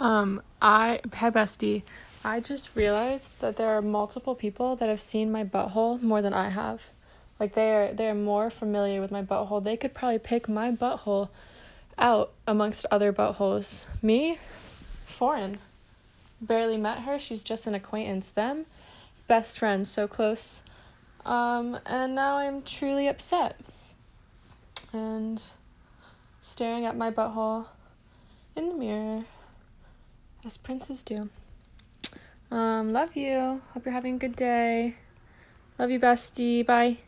Hi bestie. I just realized that there are multiple people that have seen my butthole more than I have. Like, they're more familiar with my butthole. They could probably pick my butthole out amongst other buttholes. Me? Foreign. Barely met her. She's just an acquaintance. Them? Best friends. So close. And now I'm truly upset. And staring at my butthole in the mirror, as princes do. Love you. Hope you're having a good day. Love you, bestie. Bye.